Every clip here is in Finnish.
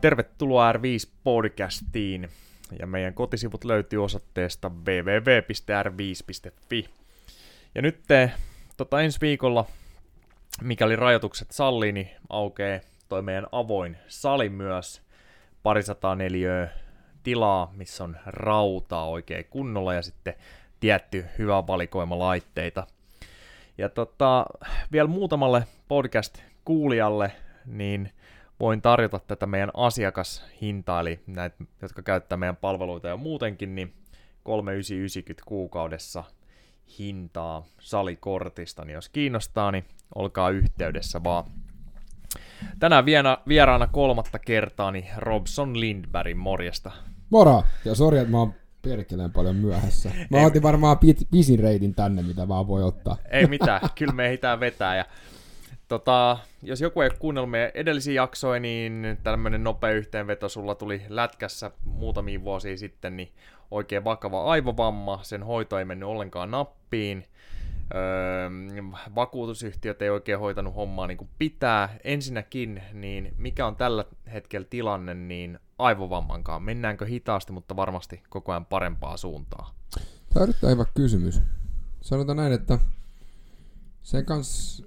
Tervetuloa R5-podcastiin, ja meidän kotisivut löytyy osoitteesta www.r5.fi. Ja nyt ensi viikolla, mikäli rajoitukset sallii, niin aukeaa toi meidän avoin sali myös. 204 tilaa, missä on rautaa oikein kunnolla ja sitten tietty hyvä valikoima laitteita. Ja vielä muutamalle podcast-kuulijalle, niin voin tarjota tätä meidän asiakashintaa, eli näitä, jotka käyttää meidän palveluita ja muutenkin, niin 3,990 kuukaudessa hintaa salikortista, niin jos kiinnostaa, niin olkaa yhteydessä vaan. Tänään vieraana kolmatta kertaa, niin Robson Lindberg, morjesta. Moro, ja sori, että mä oon perkeleen paljon myöhässä. Mä otin varmaan pisin reidin tänne, mitä vaan voi ottaa. Ei mitään, kyllä me ehditään vetää. Ja jos joku ei ole kuunnellut meidän edellisiä jaksoja, niin tämmöinen nopea yhteenveto, sulla tuli lätkässä muutamia vuosia sitten, niin oikein vakava aivovamma, sen hoito ei mennyt ollenkaan nappiin, vakuutusyhtiöt ei oikein hoitanut hommaa niin kuin pitää. Ensinnäkin, niin mikä on tällä hetkellä tilanne niin aivovammankaan? Mennäänkö hitaasti, mutta varmasti koko ajan parempaa suuntaa? Tämä on erittäin hyvä kysymys. Sanotaan näin, että sen kanssa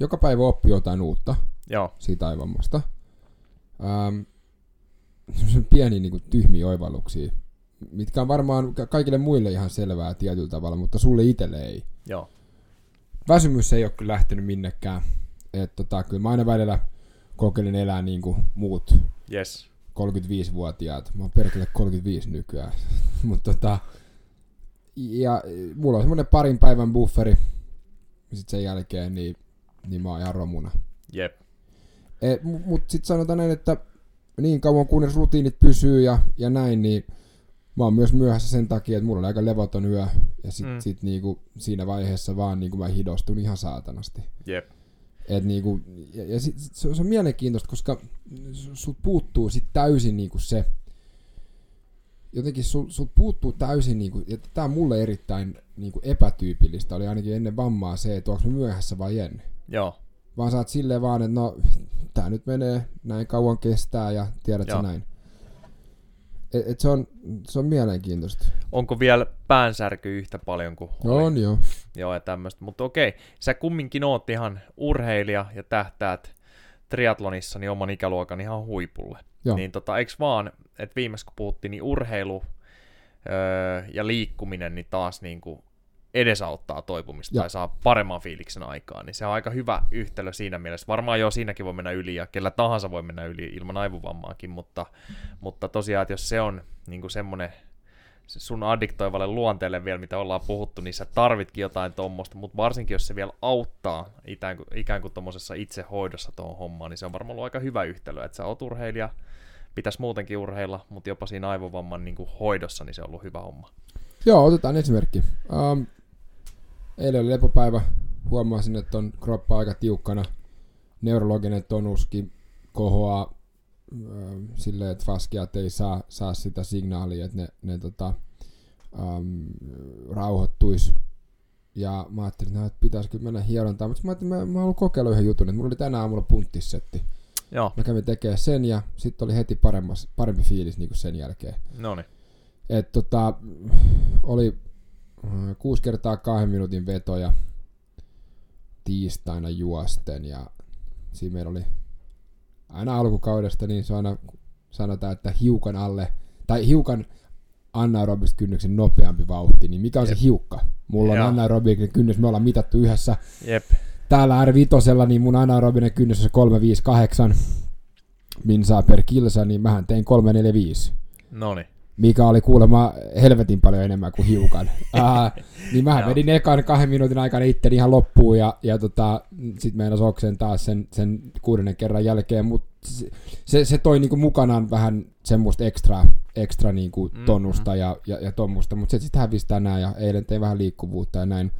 joka päivä oppii jotain uutta. Joo. Siitä aivammasta. Pieniä niin kuin tyhmiä oivalluksia, mitkä on varmaan kaikille muille ihan selvää tietyllä tavalla, mutta sulle itselle ei. Joo. Väsymys ei ole kyllä lähtenyt minnekään. Kyllä mä aina välillä kokeilen elää niin kuin muut 35-vuotiaat. Mä oon perkele 35 nykyään. Ja mulla on semmoinen parin päivän bufferi. Sitten sen jälkeen niin mä oon ihan romuna. Jep. Mutta sitten sanotaan näin, että niin kauan kunnes rutiinit pysyy ja näin, niin mä oon myös myöhässä sen takia, että mulla on aika levoton yö. Ja sit niinku siinä vaiheessa vaan niinku mä hidostun ihan saatanasti. Jep. Se on mielenkiintoista, koska sut puuttuu sit täysin niinku se. Jotenkin sut puuttuu täysin, niinku, että tää on mulle erittäin niinku epätyypillistä. Oli ainakin ennen vammaa se, että onko mä myöhässä vai en. Joo. Vaan sä oot silleen vaan, että no tää nyt menee, näin kauan kestää ja tiedät sä näin. Se on mielenkiintoista. Onko vielä päänsärky yhtä paljon kuin oli? On joo. Joo ja tämmöistä, mutta okei, sä kumminkin oot ihan urheilija ja tähtäät triathlonissa niin oman ikäluokan ihan huipulle. Joo. Niin eiks vaan, että viimeis kun puhuttiin, niin urheilu ja liikkuminen niin taas niinku edesauttaa toipumista ja tai saa paremman fiiliksen aikaan, niin se on aika hyvä yhtälö siinä mielessä. Varmaan jo siinäkin voi mennä yli ja kellä tahansa voi mennä yli ilman aivovammaakin, mutta tosiaan, että jos se on niin semmoinen se sun addiktoivalle luonteelle vielä, mitä ollaan puhuttu, niin sä tarvitkin jotain tuommoista, mutta varsinkin jos se vielä auttaa ikään kuin tuommoisessa itsehoidossa tuohon hommaan, niin se on varmaan ollut aika hyvä yhtälö, että sä oot urheilija, pitäisi muutenkin urheilla, mutta jopa siinä aivovamman niin kuin hoidossa, niin se on ollut hyvä homma. Joo, otetaan esimerkki. Eilen oli lepopäivä, huomasin, että on kroppa aika tiukkana, neurologinen tonuskin kohoaa silleen, että faskiat ei saa sitä signaalia, että ne rauhoittuisi. Ja mä ajattelin, että pitäisi kyllä mennä hierontaan, mutta mä ajattelin, että mä haluan kokeilla yhden jutun, että mulla oli tänä aamulla punttissetti. Joo. Mä kävin tekemään sen ja sitten oli heti parempi fiilis niin kuin sen jälkeen. Noniin. Että oli 6 kertaa 2 minuutin vetoja tiistaina juosten ja siinä meillä oli aina alkukaudesta, niin se aina sanotaan, että hiukan alle tai hiukan anaerobisen kynnyksen nopeampi vauhti, niin mikä on se hiukka? Mulla on anaerobinen kynnys, me ollaan mitattu yhdessä. Jep. Täällä R5:llä niin mun anaerobinen kynnys on 358 minsaa per kilsa, niin mähän tein 345. Noniin. Mikä oli kuulemma helvetin paljon enemmän kuin hiukan. Niin mähän vedin ekan 2 minuutin aikana itteni ihan loppuun ja sit meinas oksen taas sen 6. kerran jälkeen, mut se toi niinku mukanaan vähän semmoista ekstra niinku tonusta ja tommosta, mut se sit hävisi tänään ja eilen tein vähän liikkuvuutta ja näin.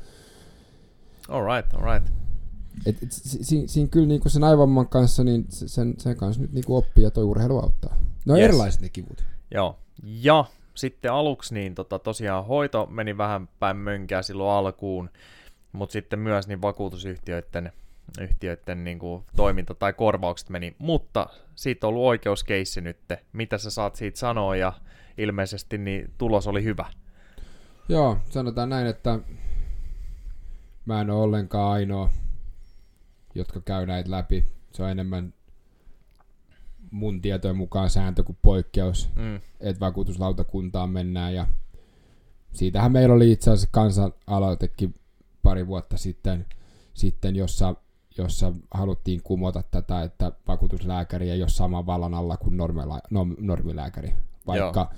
All right. Siinä kyllä niinku sen aivamman kanssa, niin sen kanssa nyt niinku oppii ja toi urheilu auttaa. No erilaiset ne kivut. Joo. Ja sitten aluksi niin tosiaan hoito meni vähän päin mönkää silloin alkuun, mutta sitten myös niin vakuutusyhtiöiden yhtiöiden niin kuin, toiminta tai korvaukset meni, mutta siitä on ollut oikeuskeissi nyt. Mitä sä saat siitä sanoa, ja ilmeisesti niin tulos oli hyvä. Joo, sanotaan näin, että mä en ole ollenkaan ainoa, jotka käy näitä läpi. Se on enemmän mun tietojen mukaan sääntö kuin poikkeus, että vakuutuslautakuntaan mennään. Ja siitähän meillä oli itse asiassa kansanaloitekin pari vuotta sitten jossa haluttiin kumota tätä, että vakuutuslääkäri ei ole saman vallan alla kuin normilääkäri. Vaikka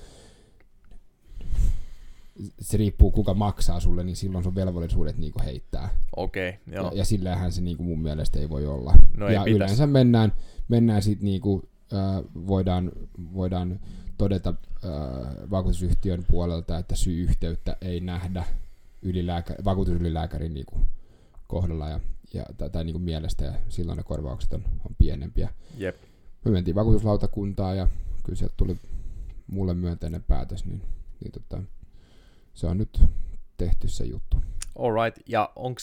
se riippuu kuka maksaa sulle, niin silloin sun velvollisuudet niinku heittää. Okei, joo. Ja sillähän se niinku mun mielestä ei voi olla. No ja yleensä mennään sit niinku, voidaan todeta vakuutusyhtiön puolelta, että syy-yhteyttä ei nähdä vakuutusylilääkärin niinku kohdalla ja niinku mielestä, ja silloin ne korvaukset on pienempiä. Jep. Me mentiin vakuutuslautakuntaan, ja kyllä sieltä tuli mulle myönteinen päätös, niin se on nyt tehty se juttu. Alright, ja onko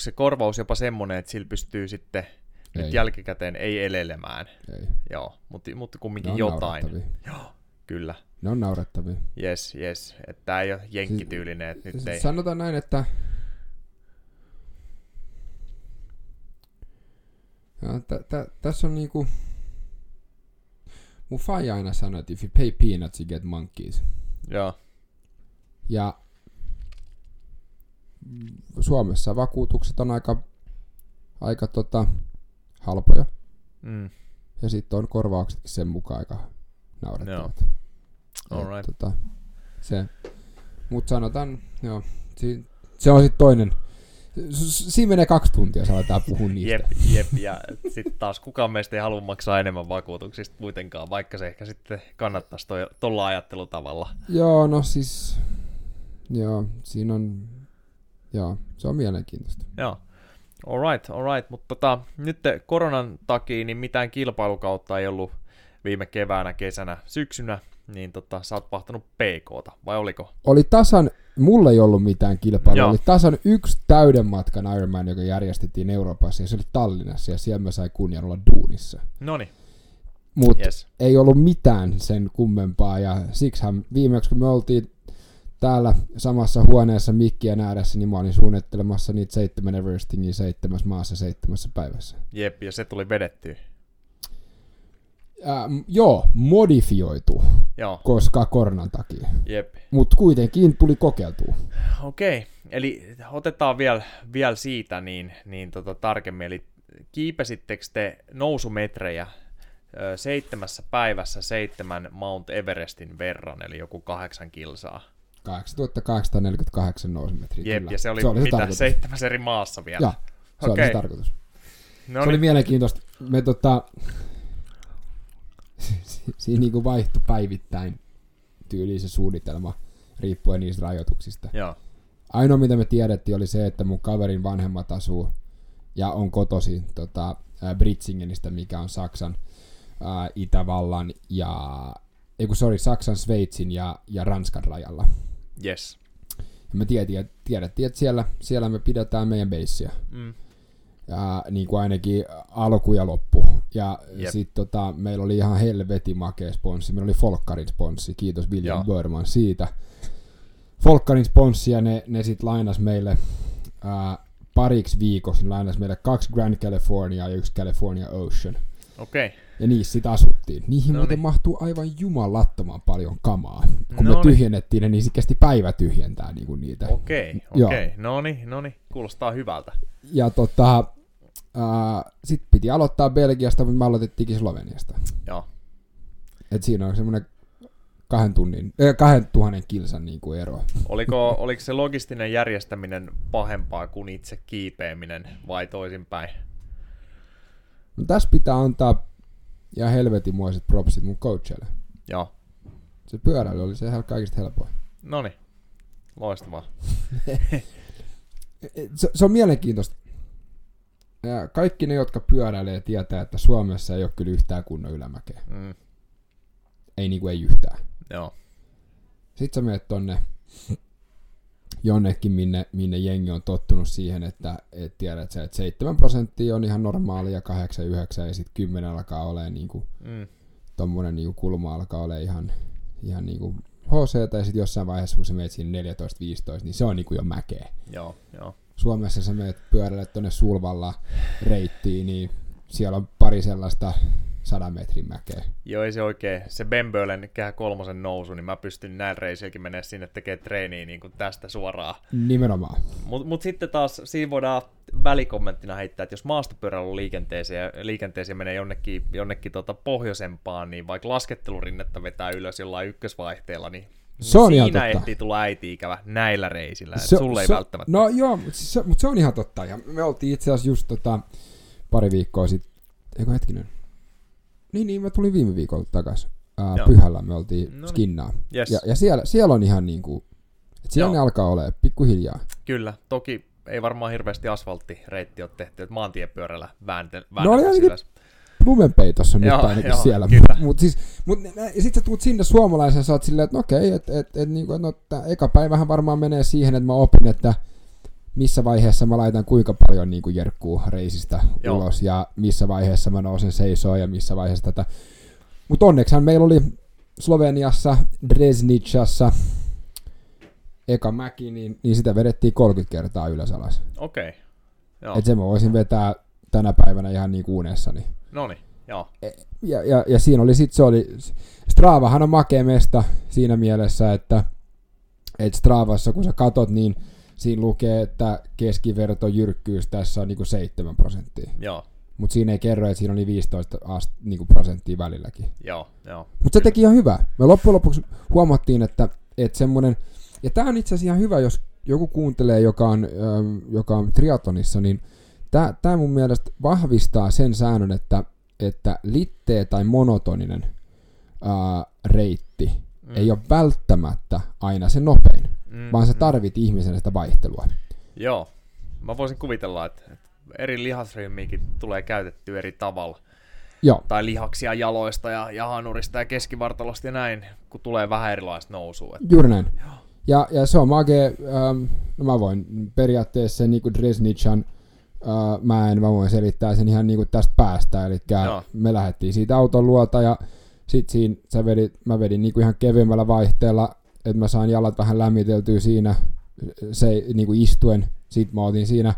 se korvaus jopa semmoinen, että sillä pystyy sitten nyt jälkikäteen ei elelemään? Ei. Joo, mutta kumminkin jotain. Joo, kyllä. Ne on naurettavia. Yes, että tämä ei ole jenkkityylinen. Siis, nyt ei... Sanotaan näin, että tässä on niinku... Mun faija aina sanoi, että if you pay peanuts, you get monkeys. Joo. Ja Suomessa vakuutukset on aika halpoja. Mm. Ja sitten on korvauksetkin sen mukaan aika naurettavat. Alright. Mut sanotaan, joo, se on sitten toinen. Siinä menee 2 tuntia, jos aletaan puhua niistä. Jep, ja sitten taas kukaan meistä ei halua maksaa enemmän vakuutuksista kuitenkaan, vaikka se ehkä sitten kannattaisi tuolla ajattelutavalla. Joo, no siis, joo, siinä on, joo, se on mielenkiintoista. Joo, all right, mutta nyt koronan takia niin mitään kilpailukautta ei ollut viime keväänä, kesänä, syksynä, niin sä oot pahtanut PK:ta, vai oliko? Oli tasan, mulla ei ollut mitään kilpailua, oli tasan 1 täyden matkan Ironman, joka järjestettiin Euroopassa, ja se oli Tallinnassa, ja siellä mä sain kunnian olla duunissa. Noniin. Mutta ei ollut mitään sen kummempaa, ja siksihän viimeksi, kun me oltiin täällä samassa huoneessa mikkien ääressä, niin mä olin suunnittelemassa niitä 7 Everestingin 7 maassa 7 päivässä. Jep, ja se tuli vedettyä. Modifioitu, koska koronan takia. Jep. Mut kuitenkin tuli kokeiltua. Okei, eli otetaan vielä siitä niin tarkemmin. Eli kiipesittekö te nousumetrejä 7 päivässä 7 Mount Everestin verran, eli joku 8 kilsaa? 8848 nousumetriä. Jep, kyllä. Ja se oli, mitä 7 eri maassa vielä. Joo, se oli se tarkoitus. No, se oli mielenkiintoista. Me siinä niinku vaihtui päivittäin tyyliin se suunnitelma, riippuen niistä rajoituksista. Joo. Ainoa mitä me tiedettiin oli se, että mun kaverin vanhemmat asuu ja on kotoisin Britsingenistä, mikä on Saksan, Itävallan Saksan, Sveitsin ja Ranskan rajalla. Yes. Ja me tiedettiin, että siellä me pidetään meidän beissiä. Mm. Ja niin kuin ainakin alku ja loppu. Ja sitten meillä oli ihan helvetin makea sponssi. Meillä oli Folkcarin sponssi. Kiitos William Boerman siitä. Folkcarin sponssi, ja ne sitten lainas meille pariksi viikoksi. Ne lainas meille 2 Grand California ja 1 California Ocean. Okei. Ja niissä sitten asuttiin. Niihin muuten mahtuu aivan jumalattoman paljon kamaa. Kun me tyhjennettiin ne, niin se kesti päivä tyhjentää niinku niitä. Okei. No niin. Kuulostaa hyvältä. Ja sitten piti aloittaa Belgiasta, mutta me aloitettiinkin Sloveniasta. Joo. Et siinä on semmoinen 2000 kilsan niinku ero. Oliko se logistinen järjestäminen pahempaa kuin itse kiipeäminen vai toisinpäin? No, tässä pitää antaa ja helvetinmoiset propsit mun coachille. Joo. Se pyöräily oli se kaikista helpoin. Noniin, loistavaa. Se on mielenkiintoista. Kaikki ne, jotka pyöräilee, tietää, että Suomessa ei ole kyllä yhtään kunnon ylämäkeä. Mm. Ei yhtään. Joo. Sitten sä menet tonne jonnekin, minne jengi on tottunut siihen, että tiedät sä, että 7% on ihan normaali ja 8-9 ja sitten 10 alkaa olemaan niinku, tommonen niinku kulma alkaa olemaan ihan niinku HC, tai sitten jossain vaiheessa, kun sä meet siinä 14-15, niin se on niinku jo mäkeä. Joo, joo. Suomessa sä meet pyörälle tuonne Sulvalla reittiin, niin siellä on pari sellaista 100 metrin mäkeä. Joo, ei se oikein. Se Bembölen Kehä kolmosen nousu, niin mä pystyn näin reisilläkin menemään sinne tekemään treeniä niin kuin tästä suoraan. Nimenomaan. Mut sitten taas siinä voidaan välikommenttina heittää, että jos maastopyöräilyn liikenteeseen menee jonnekin pohjoisempaan, niin vaikka laskettelurinnettä vetää ylös jollain ykkösvaihteella, niin se on siinä ehtii tulla äiti-ikävä näillä reisillä. Sulle ei välttämättä. No joo, mutta se on ihan totta. Ja me oltiin itse asiassa just pari viikkoa sitten, eikö hetkinen? Niin, mä tulin viime viikolla takaisin. Pyhällä me oltiin skinnaa. Yes. Ja siellä on ihan niinku, että siellä ne alkaa olemaan pikkuhiljaa. Kyllä, toki ei varmaan hirveästi asfalttireitti ole tehty, että maantiepyörällä väännetään sillä. Lumenpeitossa nyt ainakin siellä. Ja sit sä tulet sinne suomalaisen ja sä oot silleen, että okei, että eka päivähän varmaan menee siihen, että mä opin, että missä vaiheessa mä laitan kuinka paljon niin kuin jerkkuu reisistä ulos ja missä vaiheessa mä nousen seisoo ja missä vaiheessa tätä. Mutta onneksihan meillä oli Sloveniassa, Dresnicassa eka mäki, niin sitä vedettiin 30 kertaa ylös alas. Okei. Okay. Että sen mä voisin vetää tänä päivänä ihan niin kuin unessani. Noniin, joo. Ja siinä oli sitten Stravahan on makea mesta siinä mielessä, että Stravassa kun sä katot, niin siinä lukee, että keskivertojyrkkyys tässä on niinku 7%. Joo. Mut siinä ei kerro, että siinä oli 15% välilläkin. Joo. Mut se teki ihan hyvää. Me loppujen lopuksi huomattiin, että semmonen, ja tää on itse asiassa ihan hyvä, jos joku kuuntelee, joka on triatlonissa, niin tää mun mielestä vahvistaa sen säännön, että litteä tai monotoninen reitti ei ole välttämättä aina se nopein. Vaan sä tarvit ihmisen sitä vaihtelua. Joo. Mä voisin kuvitella, että eri lihasryhmiäkin tulee käytettyä eri tavalla. Joo. Tai lihaksia jaloista ja hanurista ja keskivartalosta ja näin, kun tulee vähän erilaista nousua. Juuri näin. Joo. Ja se on magee. Mä voin periaatteessa niin kuin Dresnichan, mä voin selittää sen ihan niin kuin tästä päästä. Eli me lähdettiin siitä auton luota ja sit siinä mä vedin niin kuin ihan kevyemmällä vaihteella, että mä saan jalat vähän lämmiteltyä siinä se, niin kuin istuen. Sitten mä otin siinä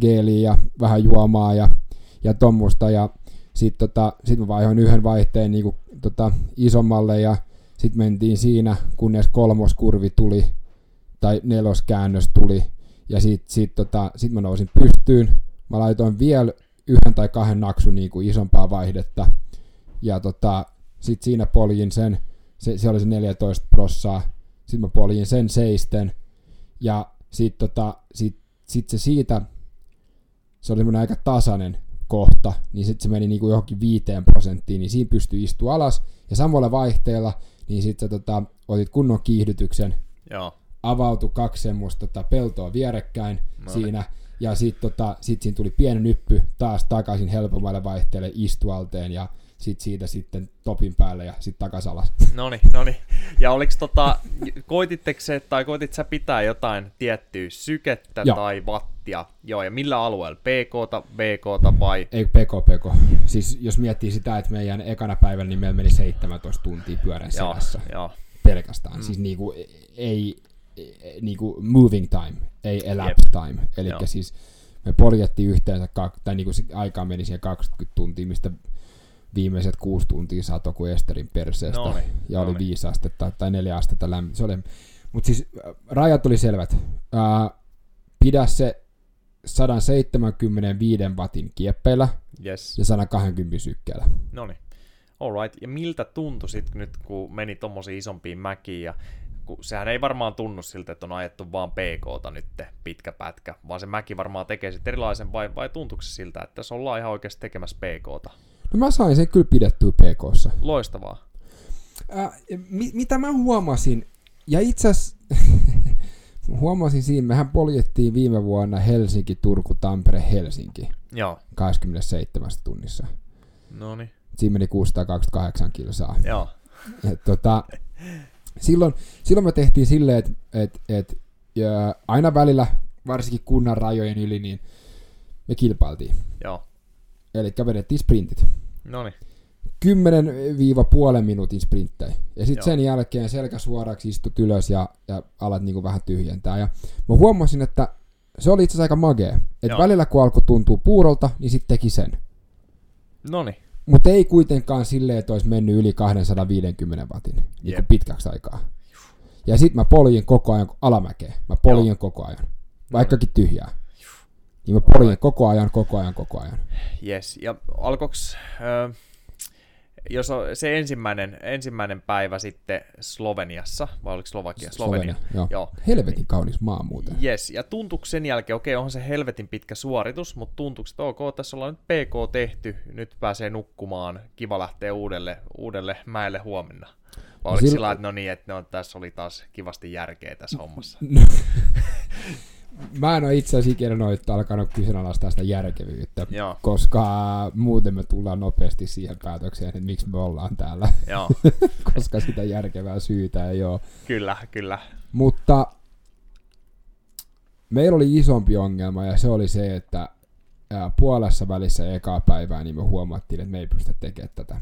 geeliä ja vähän juomaa ja tommusta. Ja sitten sit mä vaihoin yhden vaihteen niin kuin, isommalle ja sitten mentiin siinä, kunnes kolmoskurvi tuli tai neloskäännös tuli. Ja sit mä nousin pystyyn. Mä laitoin vielä yhden tai kahden naksun niin kuin isompaa vaihdetta. Ja sitten siinä poljin sen. Se oli se 14%. Sitten mä poljin sen seisten, ja sitten se siitä, se oli semmoinen aika tasainen kohta, niin sitten se meni niinku johonkin 5%, niin siinä pystyi istua alas, ja samalla vaihteella, niin sitten otit kunnon kiihdytyksen, avautui kaksi semmoista peltoa vierekkäin siinä, ja sitten siinä tuli pieni nyppy taas takaisin helpommalle vaihteelle istualteen, ja sitten siitä sitten topin päälle ja sitten takas alas. No niin. Ja oliks koitit sä pitää jotain tiettyä sykettä tai wattia? Joo, ja millä alueella? PK:ta, BK:ta vai? Ei, PK. Siis jos miettii sitä, että meidän ekana päivänä niin meillä meni 17 tuntia pyörän selässä. Joo. Pelkästään. Siis niinku ei niinku moving time, ei elapsed time. Elikkä siis me poljettiin yhteensä tai niinku aikaa meni siihen 20 tuntia, mistä viimeiset 6 tuntia sato kuin Esterin perseestä, ja oli 5 astetta tai 4 astetta lämmintä. Mutta siis rajat oli selvät. Pidä se 175 wattin kieppeillä ja 120 sykkeellä. Noniin, alright. Ja miltä tuntui sitten nyt, kun meni tommosia isompiin mäkiin? Ja sehän ei varmaan tunnu siltä, että on ajettu vaan PK:ta nyt pitkä pätkä, vaan se mäki varmaan tekee sitten erilaisen, vai tuntuuko se siltä, että tässä ollaan ihan oikeasti tekemässä PK:ta? No mä sain sen kyllä pidettyä PK:ssa. Loistavaa. Mitä mä huomasin, ja itse asiassa huomasin siinä, mehän poljettiin viime vuonna Helsinki, Turku, Tampere, Helsinki. Joo. 27 tunnissa. Noniin. Siinä meni 628 kilsaa. Joo. Silloin me tehtiin silleen, että ja aina välillä, varsinkin kunnan rajojen yli, niin me kilpailtiin. Joo. Elikkä vedettiin sprintit. Noniin. 10-5 minuutin sprinttejä. Ja sitten sen jälkeen selkä suoraksi istut ylös ja alat niinku vähän tyhjentää. Ja mä huomasin, että se oli itse asiassa aika magea. Että välillä kun alkoi tuntua puurolta, niin sitten teki sen. Noniin. Mutta ei kuitenkaan silleen, että olisi mennyt yli 250 wattin niin pitkäksi aikaa. Ja sitten mä poljin koko ajan alamäkeen. Mä poljin koko ajan. Vaikkakin tyhjää. Niin mä poljin koko ajan. Yes. Ja alkoks... Jos se ensimmäinen päivä sitten Sloveniassa, vai oliko Slovakia? Slovenia. Joo. Helvetin kaunis maa muuten. Yes, ja tuntuuko sen jälkeen, okei, onhan se helvetin pitkä suoritus, mutta tuntuuko, että ok, tässä ollaan nyt PK tehty, nyt pääsee nukkumaan, kiva lähteä uudelle mäelle huomenna. Vai oliko sillä, että no niin, että no, tässä oli taas kivasti järkeä tässä hommassa? Mä en ole itse asiassa ikinä noita alkanut kyseenalaistaa sitä järkevyyttä, koska muuten me tullaan nopeasti siihen päätökseen, että miksi me ollaan täällä, koska sitä järkevää syytä ei ole. Kyllä, kyllä. Mutta meillä oli isompi ongelma ja se oli se, että puolessa välissä ekaa päivää niin me huomattiin, että me ei pystytä tekemään tätä.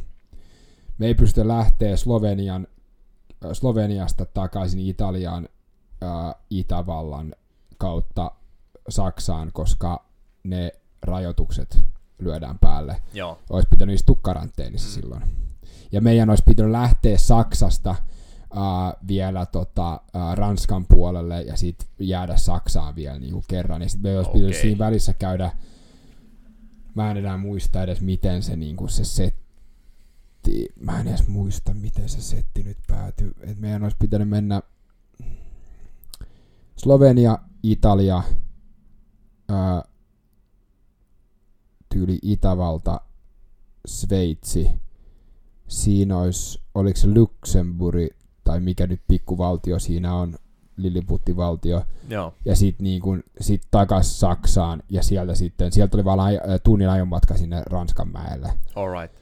Me ei pystytä lähteä Sloveniasta takaisin Italiaan, Itävallan kautta Saksaan, koska ne rajoitukset lyödään päälle. Joo. Olisi pitänyt istua karanteenissa silloin. Ja meidän olisi pitänyt lähteä Saksasta vielä Ranskan puolelle ja sitten jäädä Saksaan vielä niin kerran. Ja sitten me olisi pitänyt siinä välissä käydä, mä en enää muista edes miten se, niin kuin se setti, mä en edes muista miten se setti nyt päätyi. Et meidän olisi pitänyt mennä Slovenia, Italia, tyyli Itävalta, Sveitsi, siinä olisi, oliko se Luxemburg tai mikä nyt pikkuvaltio siinä on, lilliputtivaltio, ja sitten niin sit takas Saksaan, ja sieltä oli vaan tunnin ajonmatka sinne Ranskanmäelle. All right.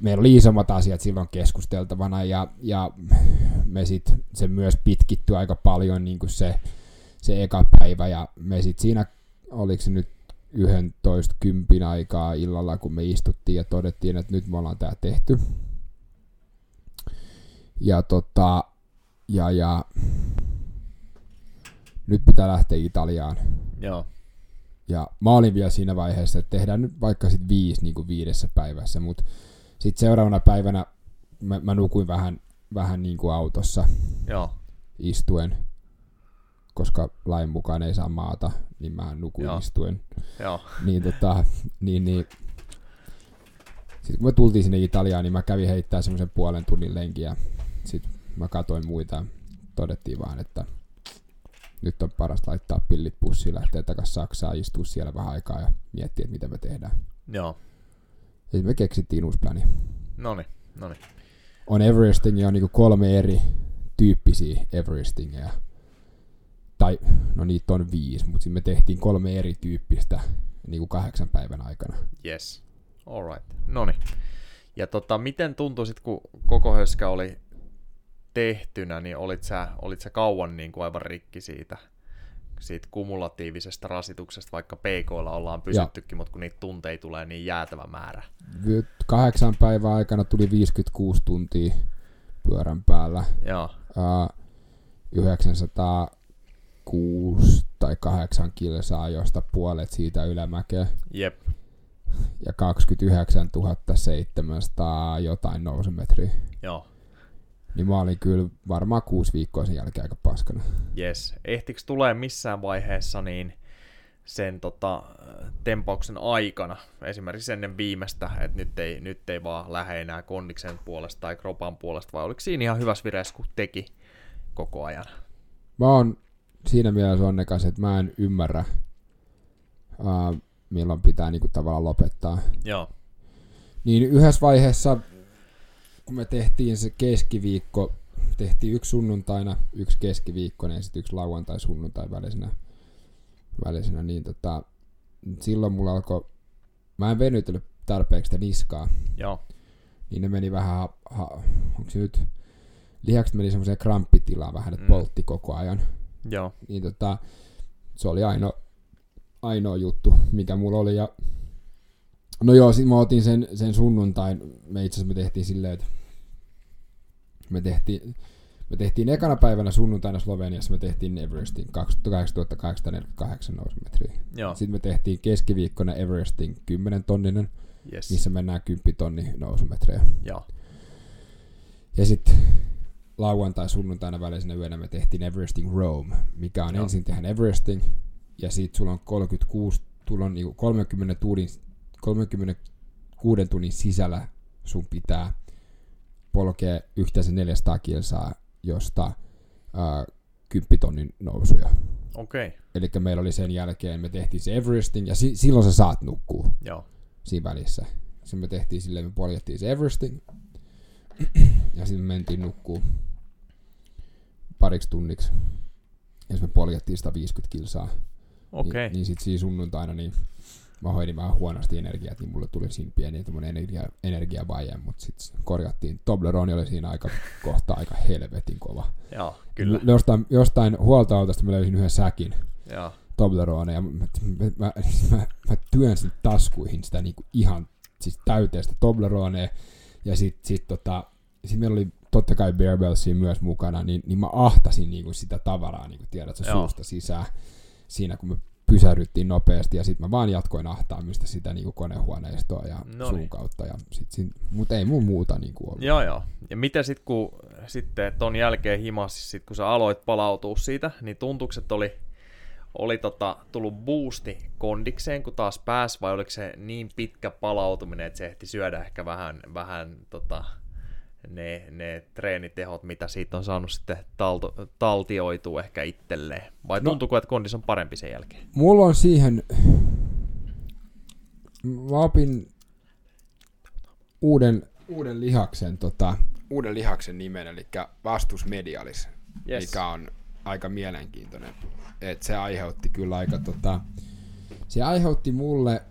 Meillä oli isommat asiat silloin keskusteltavana ja me sit, se myös pitkittyi aika paljon niin kuin se eka päivä ja me sitten siinä, oliko se nyt 11:10 aikaa illalla kun me istuttiin ja todettiin, että nyt me ollaan tää tehty ja, ja nyt pitää lähteä Italiaan. Joo. Ja mä olin vielä siinä vaiheessa, että tehdään nyt vaikka sitten 5 niin kuin 5 päivässä, mutta sitten seuraavana päivänä mä nukuin vähän niin kuin autossa istuen, koska lain mukaan ei saa maata, niin mä nukuin istuen. Joo. Niin, niin. Sitten kun me tultiin sinne Italiaan, niin mä kävin heittää semmoisen puolen tunnin lenkin ja sitten mä katsoin muita, todettiin vaan, että nyt on paras laittaa pillit pussiin, lähteä takaisin Saksaan, istua siellä vähän aikaa ja miettiä, että mitä me tehdään. Joo. Ja me keksittiin uusi plani. Noniin. On Everestingia on niinku 3 eri tyyppisiä Everestingeja. Tai, no niitä on 5, mutta me tehtiin 3 eri tyyppistä niinku 8 päivän aikana. Yes. All right. Noniin. Ja miten tuntui sit, kun koko höskä oli tehtynä, niin olit sä kauan niin kuin aivan rikki siitä kumulatiivisesta rasituksesta, vaikka PK:lla ollaan pysyttykin, mutta kun niitä tunteja tulee niin jäätävä määrä. 8 päivän aikana tuli 56 tuntia pyörän päällä. Joo. 906 tai 8 kilsaa, josta puolet siitä ylämäkeä. Jep. Ja 29 700 jotain nousumetriä. Joo. Niin mä olin kyllä varmaan 6 viikkoa sen jälkeen aika paskana. Jes. Ehtikö tulee missään vaiheessa niin sen tempauksen aikana, esimerkiksi ennen viimeistä, että nyt ei vaan lähde enää kondiksen puolesta tai kropan puolesta, vai oliko siinä ihan hyvässä vireessä, kun teki koko ajan? Mä oon siinä mielessä onnekas, että mä en ymmärrä, milloin pitää niinku tavallaan lopettaa. Joo. Niin yhdessä vaiheessa... Kun me tehtiin se keskiviikko, tehtiin 1 sunnuntaina, 1 keskiviikkoinen ja sitten 1 lauantai-sunnuntai välisenä, niin silloin mulla alkoi, mä en venytellyt tarpeeksi sitä niskaa. Joo. Niin ne meni vähän, onko se nyt lihakset meni semmoiseen kramppitilaan vähän, että poltti koko ajan. Joo. Niin se oli ainoa juttu, mikä mulla oli. Ja no joo, sit mä otin sen sunnuntain. Me itse asiassa me tehtiin silleen, että me tehtiin ekana päivänä sunnuntaina Sloveniassa, me tehtiin Everestin 2848 nousumetriä. Sitten me tehtiin keskiviikkona Everestin 10 tonninen, yes, missä mennään 10 tonnin nousumetrejä. Joo. Ja sitten lauantai-sunnuntaina välisenä yönä me tehtiin Everesting Rome, mikä on ensin tehdään Everesting, ja sitten sulla on 36 tunnin sisällä sun pitää polkee yhteensä 400 kilsaa, josta 10 tonnin nousuja. Okei. Okay. Eli meillä oli sen jälkeen, me tehtiin se Everesting, ja silloin sä saat nukkua. Joo. Siinä välissä. Sitten me tehtiin silleen, me poljettiin se Everesting, ja sitten me mentiin nukkuu pariksi tunniksi. Ja sitten me poljettiin 150 kilsaa. Okei. Okay. Niin sitten siinä sunnuntaina, niin mä hoidin vähän huonosti energiaa, niin mulle tuli siinä pieni energiavaje, mutta sitten korjattiin. Toblerone oli siinä aika helvetin kova. Joo, kyllä. Jostain huoltoautosta mä löysin yhden säkin Toblerone, ja mä työnsin taskuihin sitä niinku ihan siis täyteistä Tobleronea, ja sit meillä oli totta kai Bear Grylsia myös mukana, niin mä ahtasin niinku sitä tavaraa, niinku tiedätkö, suusta sisään siinä, kun mä pysähdyttiin nopeasti, ja sitten mä vaan jatkoin ahtaamista sitä niinku konehuoneistoa ja suun kautta, ja mutta ei mun muuta niinku ollut. Joo. Ja mitä sitten, kun sitten ton jälkeen himas, sit kun sä aloit palautua siitä, niin tuntukset oli tullut boosti kondikseen, kun taas pääsi, vai oliko se niin pitkä palautuminen, että se ehti syödä ehkä vähän ne treenitehot, mitä siitä on saanut sitten taltioitua ehkä itselleen? Vai tuntuuko, että kondis on parempi sen jälkeen? Mulla on siihen... Mä opin uuden lihaksen nimen, eli vastusmedialis, yes, mikä on aika mielenkiintoinen. Et se aiheutti kyllä aika... se aiheutti mulle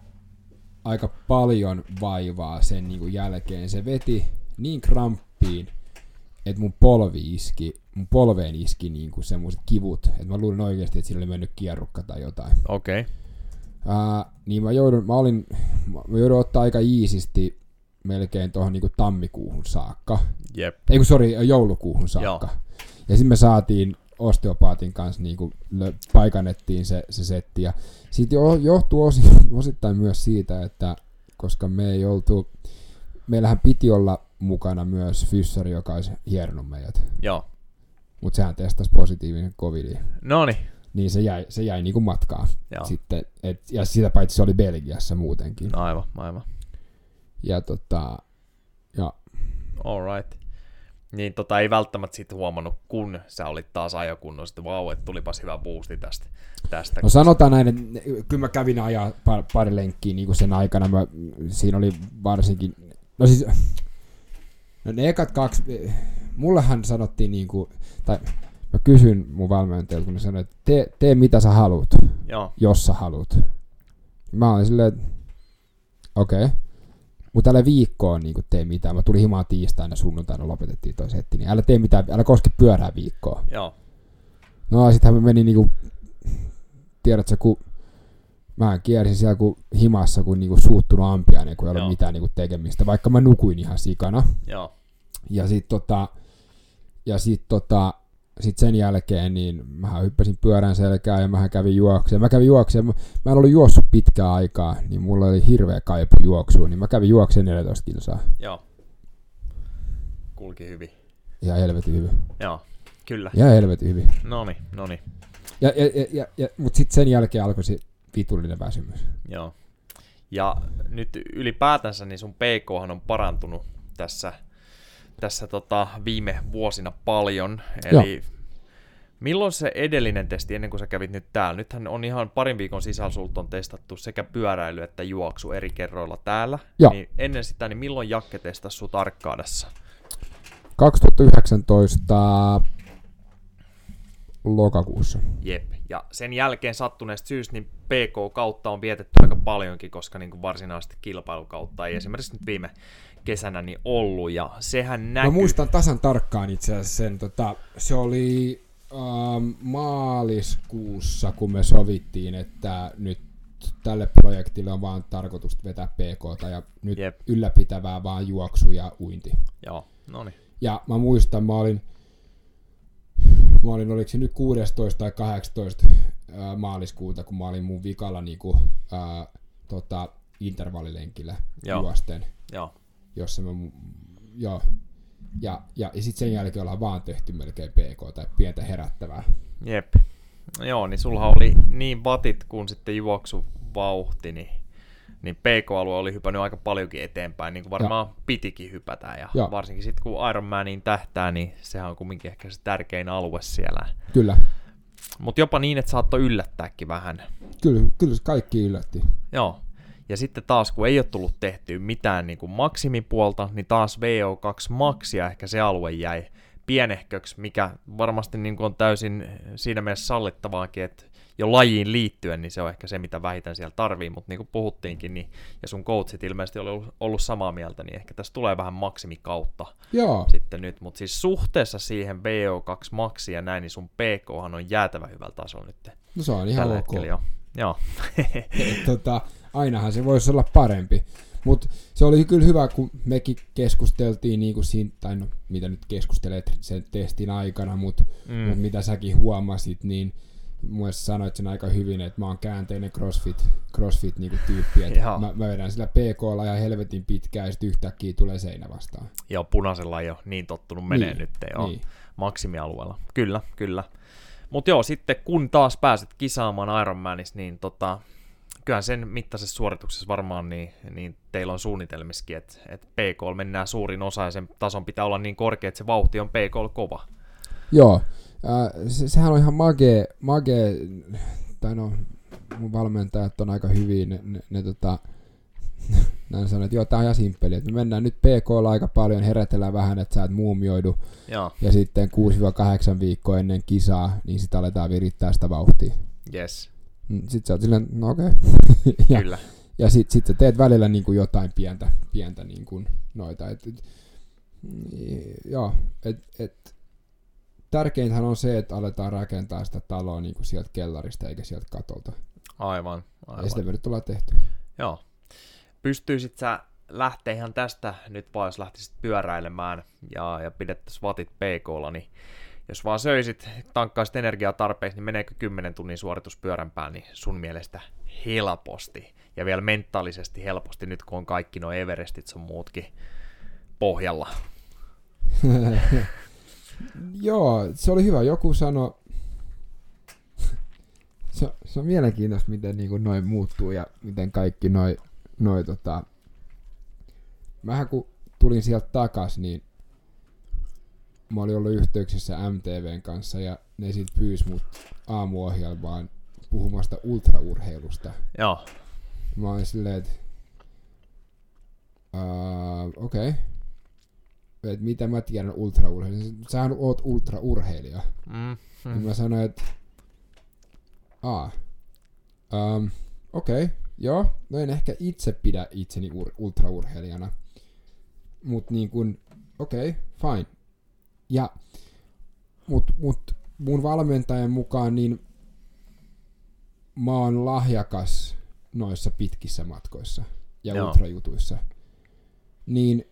aika paljon vaivaa sen niinku jälkeen. Se veti niin kramppiin, että mun polveen iski niinku semmoiset kivut, että mä luulin oikeasti, että sillä oli mennyt kierrukka tai jotain. Okei. Okay. Niin mä joudun ottaa aika iisisti melkein tohon niinku tammikuuhun saakka. Jep. Joulukuuhun saakka. Joo. Ja sitten me saatiin osteopaatin kanssa niinku paikannettiin se setti, ja siitä johtuu osittain myös siitä, että koska me ei oltu, meillähän piti olla mukana myös fyssari, joka olisi hieronnut meidät. Joo. Mutta sehän testasi positiivinen covidiin. Noniin. Niin se jäi niinku matkaan. Joo. Sitten, ja sitä paitsi se oli Belgiassa muutenkin. No aivan. Ja ja. All right. Niin ei välttämättä sit huomannut, kun sä olit taas ajokunnon, että vau, että tulipas hyvä boosti tästä. No sanotaan näin, että kyllä mä kävin ajaa pari lenkkiä niinku sen aikana. Siinä oli varsinkin... No siis... No ne ekat kaksi, mullahan sanottiin niinku, tai mä kysyn mun valmentajalta, kun ne sanoi, että tee mitä sä haluut, jos sä haluut. Mä olin silleen, että okei. Mutta älä viikkoon niinku tee mitään. Mä tulin himaan tiistaina, sunnuntaina lopetettiin toi setti, niin älä tee mitään, älä koske pyörää viikkoon. Joo. No sittenhän mä menin niinku, tiedätkö, kun mä kiersin siellä himassa kuin niinku suuttunut ampiainen, kun ei ole mitään niinku tekemistä, vaikka mä nukuin ihan sikana. Joo. Ja sitten sit sen jälkeen niin mä hyppäsin pyörän selkään ja mä kävin juokseen. Mä en ollut juossut pitkää aikaa, niin mulla oli hirveä kaipu juoksua, niin mä kävin juokseen 14 kilsaa. Joo. Kulki hyvin. Ihan helvetin hyvin. Joo, kyllä. Ihan helvetin hyvin. No niin. Mut sit sen jälkeen alkoi se vitullinen väsymys. Joo. Ja nyt ylipäätänsä niin sun PK:han on parantunut tässä viime vuosina paljon. Eli milloin se edellinen testi, ennen kuin sä kävit nyt täällä? Nythän on ihan parin viikon sisällä sulta on testattu sekä pyöräily että juoksu eri kerroilla täällä. Niin ennen sitä, niin milloin Jakke testasi sut Arkkaadassa? 2019 lokakuussa. Jep, ja sen jälkeen sattuneesta syystä niin PK-kautta on vietetty aika paljonkin, koska niin kuin varsinaisesti kilpailukautta ei esimerkiksi nyt viime kesänä niin ollut, ja sehän näkyy. Mä muistan tasan tarkkaan itse asiassa sen, se oli maaliskuussa, kun me sovittiin, että nyt tälle projektille on vaan tarkoitus vetää PK:ta ja nyt Jep. ylläpitävää vaan juoksu ja uinti. Joo, no niin. Ja mä muistan, mä olin oliko se nyt 16 tai 18 maaliskuuta, kun mä olin mun vikalla niinku, intervallilenkillä Joo. juosten, Joo. jossa mä, joo. Ja sitten sen jälkeen ollaan vaan tehty melkein PK tai pientä herättävää. Jep. No joo, niin sulla oli niin vatit kuin sitten juoksuvauhti, niin PK-alue oli hypännyt aika paljonkin eteenpäin, niin kuin varmaan ja. Pitikin hypätä. Ja Joo. varsinkin sitten kun Iron Maniin tähtää, niin sehän on kumminkin ehkä se tärkein alue siellä. Kyllä. Mutta jopa niin, että saattoi yllättääkin vähän. Kyllä kaikki yllätti. Joo. Ja sitten taas, kun ei ole tullut tehtyä mitään niin kuin maksimipuolta, niin taas VO2 maksia ehkä se alue jäi pienehköksi, mikä varmasti niin kuin on täysin siinä mielessä sallittavaakin, että jo lajiin liittyen, niin se on ehkä se, mitä vähiten siellä tarvii, mutta niin kuin puhuttiinkin, niin, ja sun coachit ilmeisesti oli ollut samaa mieltä, niin ehkä tässä tulee vähän maksimikautta Joo. sitten nyt, mutta siis suhteessa siihen VO2 maksia näin, niin sun PKhan on jäätävä hyvällä tasolla nyt. No se on ihan ok. Joo. Ainahan se voisi olla parempi. Mutta se oli kyllä hyvä, kun mekin keskusteltiin, niin kuin siinä, tai no, mitä nyt keskustelet sen testin aikana, mutta mitä säkin huomasit, niin mun sanoit sen aika hyvin, että mä oon käänteinen crossfit-tyyppi, niin että mä vedän sillä PK:lla ja helvetin pitkään, ja sitten yhtäkkiä tulee seinä vastaan. Joo, punaisella ei ole niin tottunut menee niin, nyt, joo, niin. maksimialueella. Kyllä, kyllä. Mutta joo, sitten kun taas pääset kisaamaan Ironmanissa, niin kyllähän sen mittaisessa suorituksessa varmaan niin teillä on suunnitelmissakin, että PK mennään suurin osa ja sen tason pitää olla niin korkea, että se vauhti on PK kova. Joo, sehän on ihan magee, tai no mun valmentajat on aika hyvin, näin sanoin, että joo, tää on ihan simppeli, että me mennään nyt PK:lla aika paljon, herätellään vähän, että sä et muumioidu, joo. ja sitten 6-8 viikkoa ennen kisaa, niin sitä aletaan virittää sitä vauhtia. Yes. Sitten sä oot silleen, no okei. Okay. ja sit sä teet välillä niin kuin jotain pientä niin kuin noita. Tärkeintähän on se, että aletaan rakentaa sitä taloa niin kuin sieltä kellarista eikä sieltä katolta. Aivan. Ja sitä me nyt ollaan tehty. Joo. Pystyisit sä lähteä ihan tästä nyt vaan, jos lähtisit pyöräilemään ja pidettäisiin vatit PK:lla, niin jos vaan söisit, tankkaisit energiaa tarpeeksi, niin meneekö 10 tunnin suoritus pyöränpään, niin sun mielestä helposti ja vielä mentaalisesti helposti, nyt kun on kaikki nuo Everestit sun muutkin pohjalla. Joo, se oli hyvä. Joku sanoi, se on mielenkiintoista, miten niinku noi muuttuu ja miten kaikki noi mähän kun tulin sieltä takas, niin mä olin ollut yhteyksissä MTVn kanssa ja ne sit pyysi mut aamuohjelmaan puhumasta ultraurheilusta. Joo. Mä olin silleen, että okei. Että mitä mä tiedän ultraurheilusta? Sähän oot ultraurheilija. Mm. Mä sanoin, että okei, joo. No en ehkä itse pidä itseni ultraurheilijana. Mut niin kun, okei, fine. Ja mut mun valmentajan mukaan niin mä oon lahjakas noissa pitkissä matkoissa ja Joo. ultrajutuissa. Niin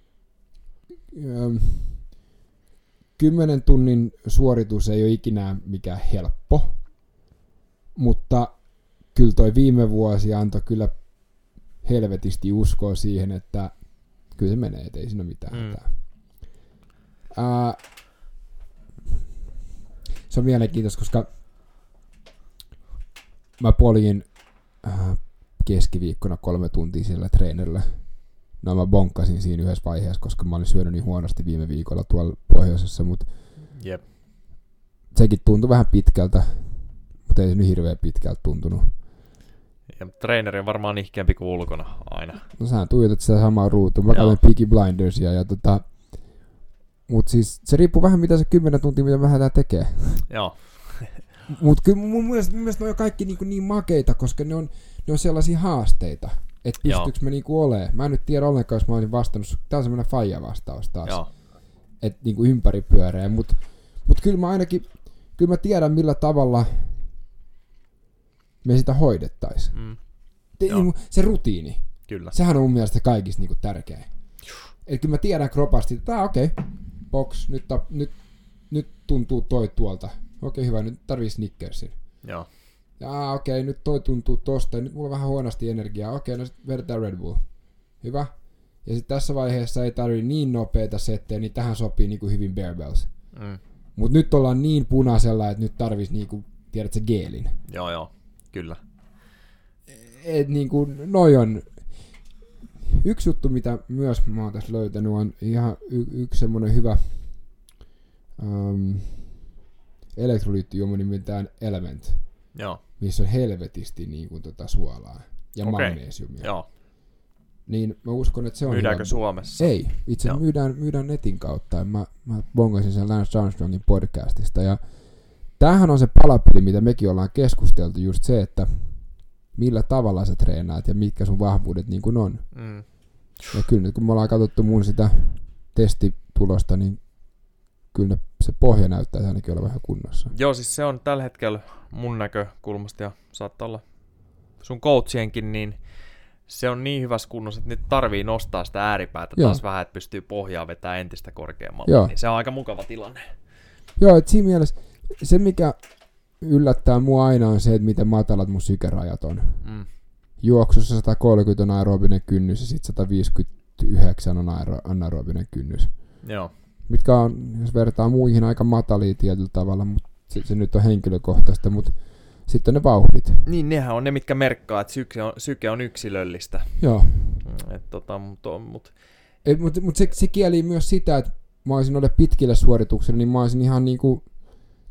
10 tunnin suoritus ei ole ikinä mikään helppo, mutta kyllä toi viime vuosi antoi kyllä helvetisti uskoa siihen, että kyllä se menee, ettei siinä ole mitään hätää. Se on mielenkiintoista, koska mä poljin keskiviikkona 3 tuntia siellä treenillä. No mä bonkkasin siinä yhdessä vaiheessa, koska mä olin syönyt niin huonosti viime viikolla tuolla pohjoisessa, mutta yep. sekin tuntui vähän pitkältä, mutta ei se nyt hirveän pitkältä tuntunut. Ja treeneri on varmaan ihkeämpi kuin ulkona aina. No sähän tuijotat sitä samaa ruutua. Mä katsoin Peaky Blindersia ja Mutta siis se riippuu vähän mitä se 10 tuntia, mitä vähän tää tekee. Joo. Mutta kyllä mun mielestä ne on kaikki niin makeita, koska ne on sellaisia haasteita. Että pystyykö me niinku olemaan. Mä en nyt tiedä ollenkaan, jos mä olisin vastannut. Tää on semmoinen faija-vastaus taas. Että niinku ympäri pyöreä. Mutta kyllä mä ainakin, kyllä mä tiedän millä tavalla me sitä hoidettaisiin. Mm. Se rutiini. Kyllä. Sehän on mun mielestä kaikista niinku tärkeä. Että kyllä mä tiedän kropasti, että okei, box, nyt tuntuu toi tuolta. Okei, hyvä, nyt tarvii Snickersin. Joo. Ja okei, nyt toi tuntuu tosta, nyt mulla on vähän huonosti energiaa. Okei, no sitten vedetään Red Bull. Hyvä. Ja sitten tässä vaiheessa ei tarvii niin nopeita settejä, niin tähän sopii niinku hyvin Bear Grylls. Mm. Mut nyt ollaan niin punaisella, että nyt tarvisi niinku, tiedätkö, geelin. Joo, kyllä. Et niinku, noi on... Yksi juttu, mitä myös mä oon tässä löytänyt, on ihan yksi semmonen hyvä elektrolyyttijuoma nimeltään Element. Joo. Missä on helvetisti niin kuin suolaa ja magneesiumia. Joo. Niin mä uskon, että se on... Myydäänkö hyvä. Suomessa? Ei. Itse myydään netin kautta. Mä bongasin sen Lance Armstrongin podcastista. Ja tämähän on se palapeli, mitä mekin ollaan keskusteltu, just se, että millä tavalla sä treenaat ja mitkä sun vahvuudet niin kuin on. Mm. Ja kyllä nyt kun me ollaan katsottu mun sitä testitulosta, niin kyllä se pohja näyttää ainakin olevan ihan kunnossa. Joo, siis se on tällä hetkellä mun näkökulmasta ja saattaa olla sun coachienkin, niin se on niin hyvässä kunnossa, että nyt tarvii nostaa sitä ääripäätä taas vähän, että pystyy pohjaa vetämään entistä korkeammalle. Joo. Niin se on aika mukava tilanne. Joo, että siinä mielessä se mikä yllättää mua aina on se, että miten matalat mun sykerajat on. Mm. Juoksussa 130 on aerobinen kynnys ja sit 159 on anaerobinen kynnys. Joo. Mitkä on, jos vertaa muihin, aika matalia tietyllä tavalla, mutta se nyt on henkilökohtaista, mutta sitten ne vauhdit. Niin, nehän on ne, mitkä merkkaa, että syke on yksilöllistä. Joo. Mutta se kieli myös sitä, että mä olisin noille pitkille suorituksille, niin mä olisin ihan niinku,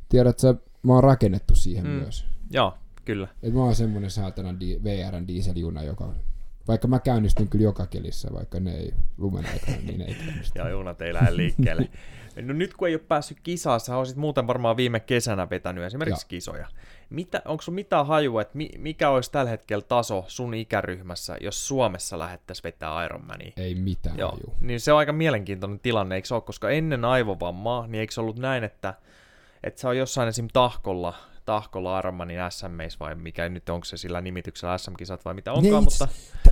tiedätkö, mä oon rakennettu siihen myös. Joo, kyllä. Et mä oon semmonen saatanan VR:n dieseljuna, joka... Vaikka mä käynnistyn kyllä joka kelissä, vaikka ne ei lumen aikana, niin ei käynnistä. Joo, junat ei lähde liikkeelle. No nyt kun ei ole päässyt kisaan, sä olisit muuten varmaan viime kesänä vetänyt esimerkiksi kisoja. Onko sun mitään hajua, että mikä olisi tällä hetkellä taso sun ikäryhmässä, jos Suomessa lähettäisiin vetää Ironmania? Ei mitään hajua. Niin se on aika mielenkiintoinen tilanne, eikö se ole? Koska ennen aivovammaa, niin eikö ollut näin, että se on jossain esim. Tahkolla Ironmanin SM:s vai mikä nyt, onko se sillä nimityksellä SM-kisat vai mitä onkaan, mutta...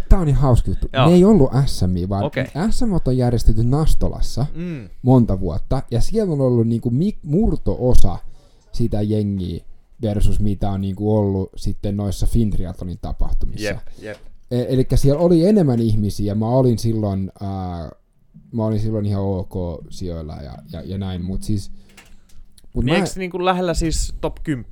Tää on ihan hauska juttu. Ne ei ollut SM:iä, vaan SM on järjestetty Nastolassa monta vuotta, ja siellä on ollut niinku murto-osa sitä jengiä versus mitä on niinku ollut sitten noissa Fintriatlonin tapahtumissa. Jep. Elikkä siellä oli enemmän ihmisiä, mä olin silloin ihan ok sijoilla ja näin, mutta siis... Niin eikö se niinku lähellä siis top 10?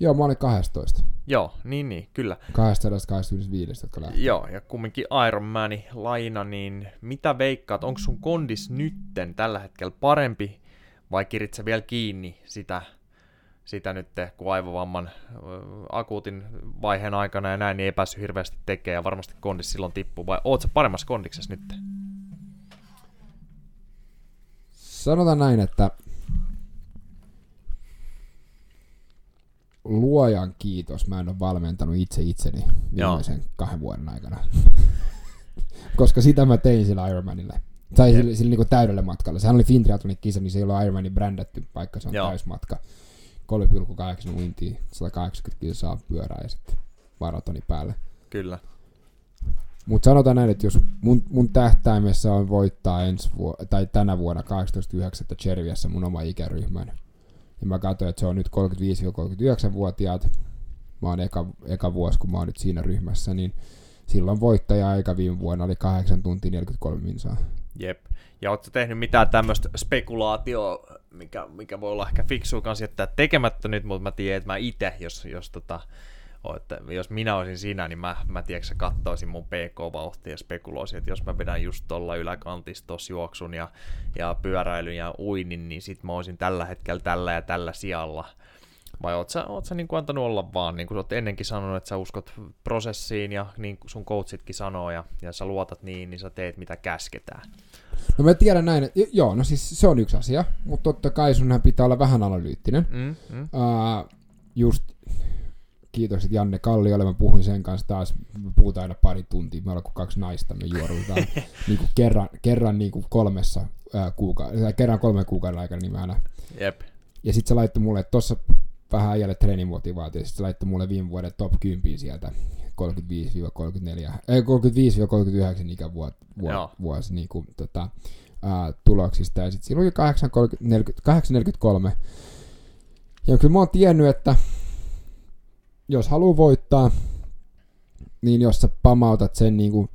Joo, mä olin 12. Joo, niin, kyllä. 225, jotka lähti. Joo, ja kumminkin Ironmanin laina, niin mitä veikkaat, onko sun kondis nytten tällä hetkellä parempi, vai kiritsä vielä kiinni sitä nyt, kun aivovamman akuutin vaiheen aikana ja näin, niin ei päässyt hirveästi tekemään, ja varmasti kondis silloin tippuu, vai oot sä paremmassa kondiksessa nytten? Sanotaan näin, että luojan kiitos, mä en ole valmentanut itseni viimeisen 2 vuoden aikana. Koska sitä mä tein sillä Ironmanille. Tai sillä niinku täydelle matkalle. Sehän oli Fintriatlonin kisa, niin se ei ole Ironmanin brändätty, vaikka se on täysmatka. 3,8 uintia, 180 kilsaa pyörää ja sitten maratoni päälle. Kyllä. Mutta sanotaan näin, että jos mun tähtäimessä on voittaa tänä vuonna 18.9. Cerviassa mun oma ikäryhmän. Ja mä katsoin, että se on nyt 35-39-vuotiaat. Mä oon eka vuosi, kun mä oon nyt siinä ryhmässä, niin silloin voittaja-aika viime vuonna oli 8 tuntia 43 minsaa. Jep. Ja ootko tehnyt mitään tämmöistä spekulaatioa, mikä voi olla ehkä fiksua kanssa jättää tekemättä nyt, mutta mä tiedän, että mä itse, jos minä olisin siinä, niin mä tiedätkö, sä kattoisin mun pk-vauhtia ja spekuloisin, että jos mä vedän just tuolla yläkantissa tuossa juoksun ja pyöräilyn ja uinin, niin sit mä olisin tällä hetkellä tällä ja tällä sijalla. Vai oot sä niin kuin antanut olla vaan, niin kuin sä oot ennenkin sanonut, että sä uskot prosessiin ja niin kuin sun coachitkin sanoo ja sä luotat niin sä teet mitä käsketään. No mä tiedän näin, että joo, no siis se on yksi asia, mutta totta kai sunhan pitää olla vähän analyyttinen. Just kiitokset Janne Kalliolle, mä puhuin sen kanssa taas, me puhutaan aina pari tuntia, me ollaan kuin kaksi naista, me juorutaan niinku kerran niinku kerran kolmen kuukauden aikana, niin mä aina. Jep. Ja sit se laittoi mulle, että tossa vähän ajalle treenimuotivaatio, ja sit se laittoi mulle viime vuoden top 10 sieltä 35-39 ikävuosi niinku, tuloksista, ja sit siinä oli 8.43, ja kyllä mä oon tiennyt, että jos haluaa voittaa, niin jos sä pamautat sen niinku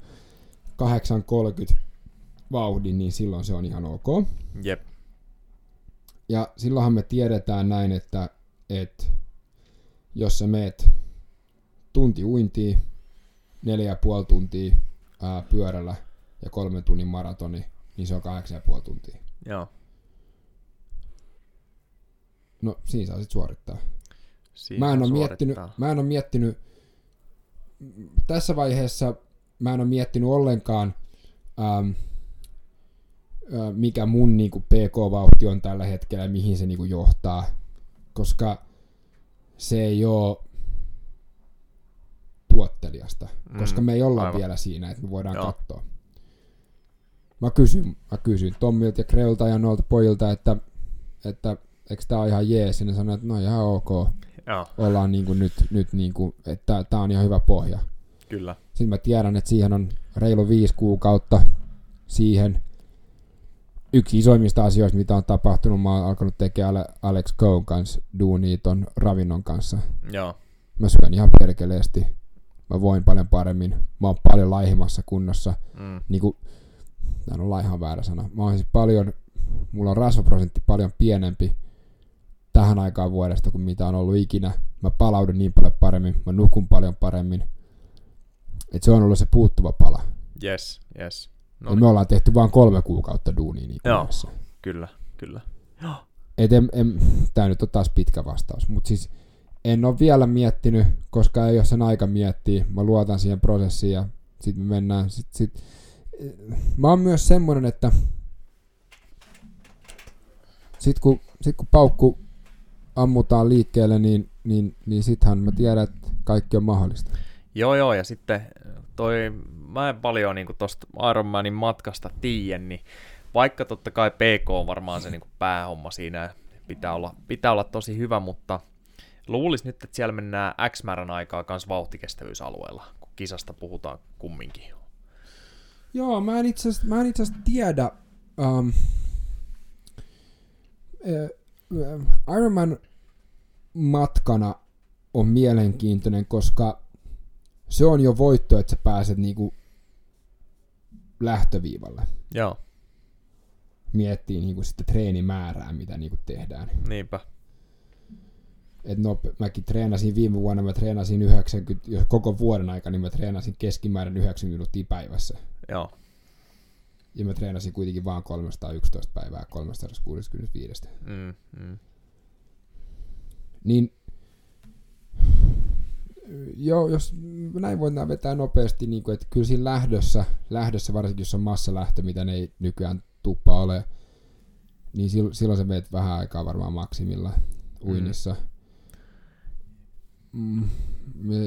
8.30 vauhdin, niin silloin se on ihan ok. Jep. Ja silloinhan me tiedetään näin, että jos sä meet tunti uintia, 4,5 tuntia pyörällä ja 3 tunnin maratoni, niin se on 8,5 tuntia. Joo. No siinä saa sit suorittaa. Mä en ole miettinyt tässä vaiheessa, mä en ole miettinyt ollenkaan, mikä mun niinku PK-vauhti on tällä hetkellä ja mihin se niinku johtaa, koska se ei oo tuottelijasta, koska me ei olla vielä siinä, että me voidaan katsoa. Mä kysyn Tommilta ja Kreulta ja noilta pojilta, että eikö tää ole ihan jees, ja ne sanoo, että no ihan ok. Joo. Ollaan niinku nyt niinku, että tää on ihan hyvä pohja. Kyllä. Sitten mä tiedän, että siihen on reilu 5 kuukautta siihen. Yksi isoimmista asioista, mitä on tapahtunut, mä oon alkanut tekemään Alex Kohn kanssa duunia ton ravinnon kanssa. Joo. Mä syön ihan perkeleesti. Mä voin paljon paremmin. Mä oon paljon laihemmassa kunnossa. Niinku, tää on laihan väärä sana. Mä oon siis paljon, mulla on rasvaprosentti paljon pienempi tähän aikaan vuodesta kuin mitä on ollut ikinä. Mä palaudun niin paljon paremmin. Mä nukun paljon paremmin. Et se on ollut se puuttuva pala. Yes, yes. No niin. Me ollaan tehty vaan 3 kuukautta duunia niin kunnassa. Joo, kyllä. Et tää nyt on taas pitkä vastaus, mutta siis en ole vielä miettinyt, koska ei ole sen aika miettiä. Mä luotan siihen prosessiin ja sit me mennään. Sit. Mä oon myös semmonen, että sit kun paukku ammutaan liikkeelle, niin sittenhän mä tiedän, että kaikki on mahdollista. Joo, ja sitten mä en paljon niinku tosta Iron Manin matkasta tiedän, niin vaikka totta kai PK on varmaan se niinku päähomma siinä, pitää olla tosi hyvä, mutta luulis nyt, että siellä mennään X määrän aikaa kans vauhtikestävyysalueella, kun kisasta puhutaan kumminkin. Joo, mä en itse asiassa tiedä. Iron Man matkana on mielenkiintoinen, koska se on jo voitto, että sä pääset niinku lähtöviivalle. Joo. Miettii niinku sitten treenimäärää, mitä niinku tehdään. Niinpä. Et no, mäkin treenasin viime vuonna, mä treenasin 90, jos koko vuoden aikana, niin mä treenasin keskimäärin 90 minuuttia päivässä. Joo. Ja mä treenasin kuitenkin vaan 311 päivää 365. Niin... Joo, jos näin voidaan vetää nopeasti, niin kuin, että kyllä siinä lähdössä, varsinkin jos on massalähtö, mitä ne ei nykyään tuppa ole, niin silloin sä meet vähän aikaa varmaan maksimilla uinnissa.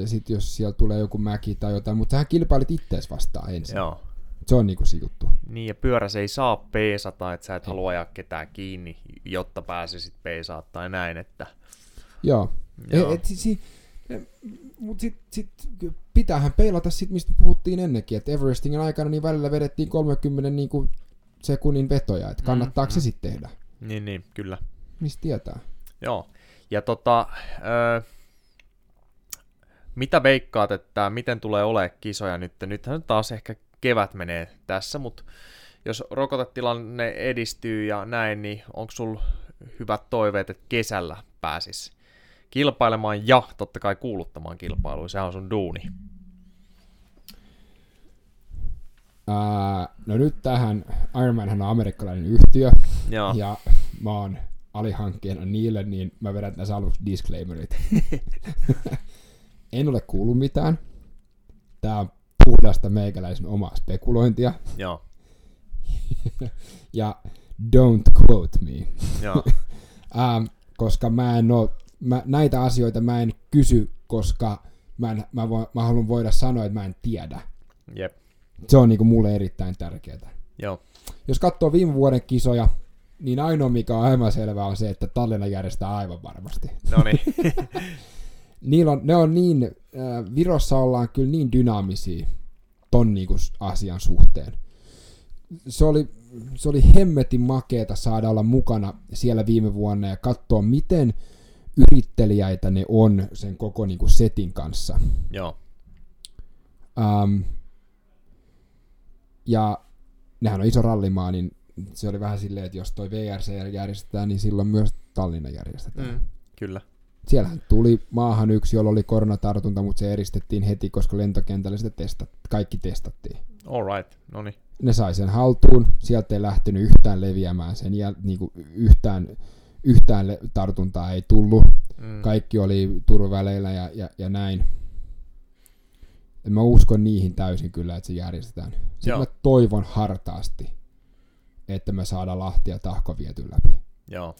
Sitten jos siellä tulee joku mäki tai jotain, mutta sähän kilpailit ittees vastaan ensin. Joo. Se on niinku se juttu. Niin, ja pyörä se ei saa peesata, että sä et halua ajaa ketään kiinni, jotta pääsisit peesaa tai näin, että... Joo. Mutta sitten pitäähän peilata siitä, mistä puhuttiin ennenkin, että Everestingin aikana niin välillä vedettiin 30 niinku sekunnin vetoja, että kannattaako se sitten tehdä? Niin, kyllä. Mistä tietää? Joo, ja mitä veikkaat, että miten tulee olemaan kisoja nyt? Nythän taas ehkä kevät menee tässä, mutta jos rokotetilanne edistyy ja näin, niin onko sulla hyvät toiveet, että kesällä pääsis kilpailemaan ja totta kai kuuluttamaan kilpailuja, sehän on sun duuni. No nyt tähän, Ironmanhän on amerikkalainen yhtiö. Joo. Ja mä oon alihankkeena niille, niin mä vedän tässä aluksi disclaimerit. En ole kuullut mitään. Tää on puhdasta meikäläisen omaa spekulointia. Joo. ja don't quote me. Koska mä en oo, näitä asioita mä en kysy, koska mä haluan voida sanoa, että mä en tiedä. Jep. Se on niinku mulle erittäin tärkeää. Joo. Jos katsoo viime vuoden kisoja, niin ainoa mikä on aivan selvää on se, että Tallinna järjestää aivan varmasti. No niin. Ne on niin, Virossa ollaan kyllä niin dynaamisia ton niinku asian suhteen. Se oli hemmetin makeeta saada olla mukana siellä viime vuonna ja katsoa, miten yrittelijäitä ne on sen koko niinku setin kanssa. Joo. Ja nehän on iso rallimaa, niin se oli vähän silleen, että jos toi VRC järjestetään, niin silloin myös Tallinna järjestetään. Mm, kyllä. Siellähän tuli maahan yksi, jolla oli koronatartunta, mutta se eristettiin heti, koska lentokentällä sitä kaikki testattiin. All right, no niin. Ne sai sen haltuun, sieltä ei lähtenyt yhtään leviämään sen, ja niinku yhtään tartuntaa ei tullut. Mm. Kaikki oli turvaväleillä ja näin. En mä uskon niihin täysin kyllä, että se järjestetään. Sitten mä toivon hartaasti, että me saadaan Lahti ja Tahko viety läpi. Joo.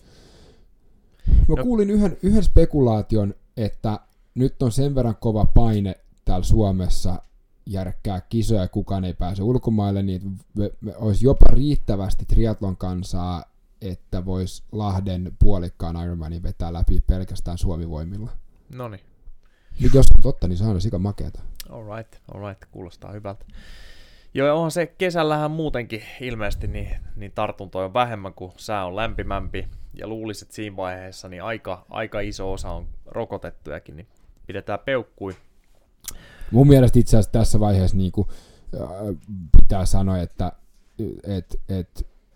Mä kuulin yhden spekulaation, että nyt on sen verran kova paine täällä Suomessa järkkää kisoja, kukaan ei pääse ulkomaille, niin olisi jopa riittävästi triatlon kansaa, että voisi Lahden puolikkaan Ironmanin vetää läpi pelkästään Suomi-voimilla. Noniin. Nyt jos on totta, niin se on sika makeata. All right, kuulostaa hyvältä. Joo, onhan se kesällähän muutenkin ilmeisesti niin tartuntoja on vähemmän, kuin sää on lämpimämpi. Ja luuliset siinä vaiheessa, niin aika iso osa on rokotettujakin, niin pidetään peukkui. Mun mielestä itse asiassa tässä vaiheessa niin kuin, pitää sanoa, että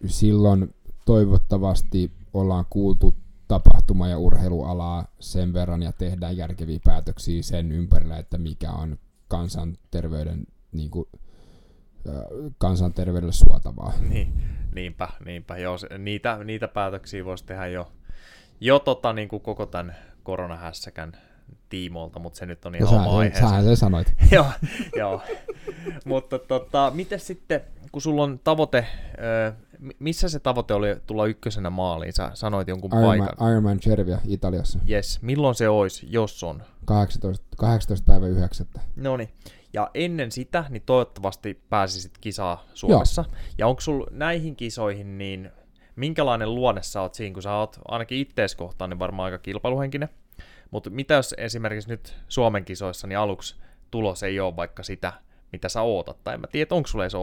silloin toivottavasti ollaan kuultu tapahtuma- ja urheilualaa sen verran ja tehdään järkeviä päätöksiä sen ympärillä, että mikä on kansanterveyden niin kuin, kansanterveydelle suotavaa. Niinpä. Joo, niitä päätöksiä voisi tehdä jo niin kuin koko tämän koronahässäkän tiimoilta, mutta se nyt on ihan oma aiheessa. Sähän se sanoit. Joo. Mutta miten sitten, kun sulla on tavoite, missä se tavoite oli tulla ykkösenä maaliin? Sä sanoit jonkun paikan. Iron Man Cervia Italiassa. Yes. Milloin se olisi, jos on? 18.9. Noniin. Ja ennen sitä, niin toivottavasti pääsisit kisaa Suomessa. Joo. Ja onko sulla näihin kisoihin, niin minkälainen luonne sä oot siinä, kun sä oot ainakin ittees kohtaan, niin varmaan aika kilpailuhenkinen. Mutta mitä jos esimerkiksi nyt Suomen kisoissa, niin aluksi tulos ei ole vaikka sitä, mitä sä ootat, tai en mä tiedä, onko sulla edes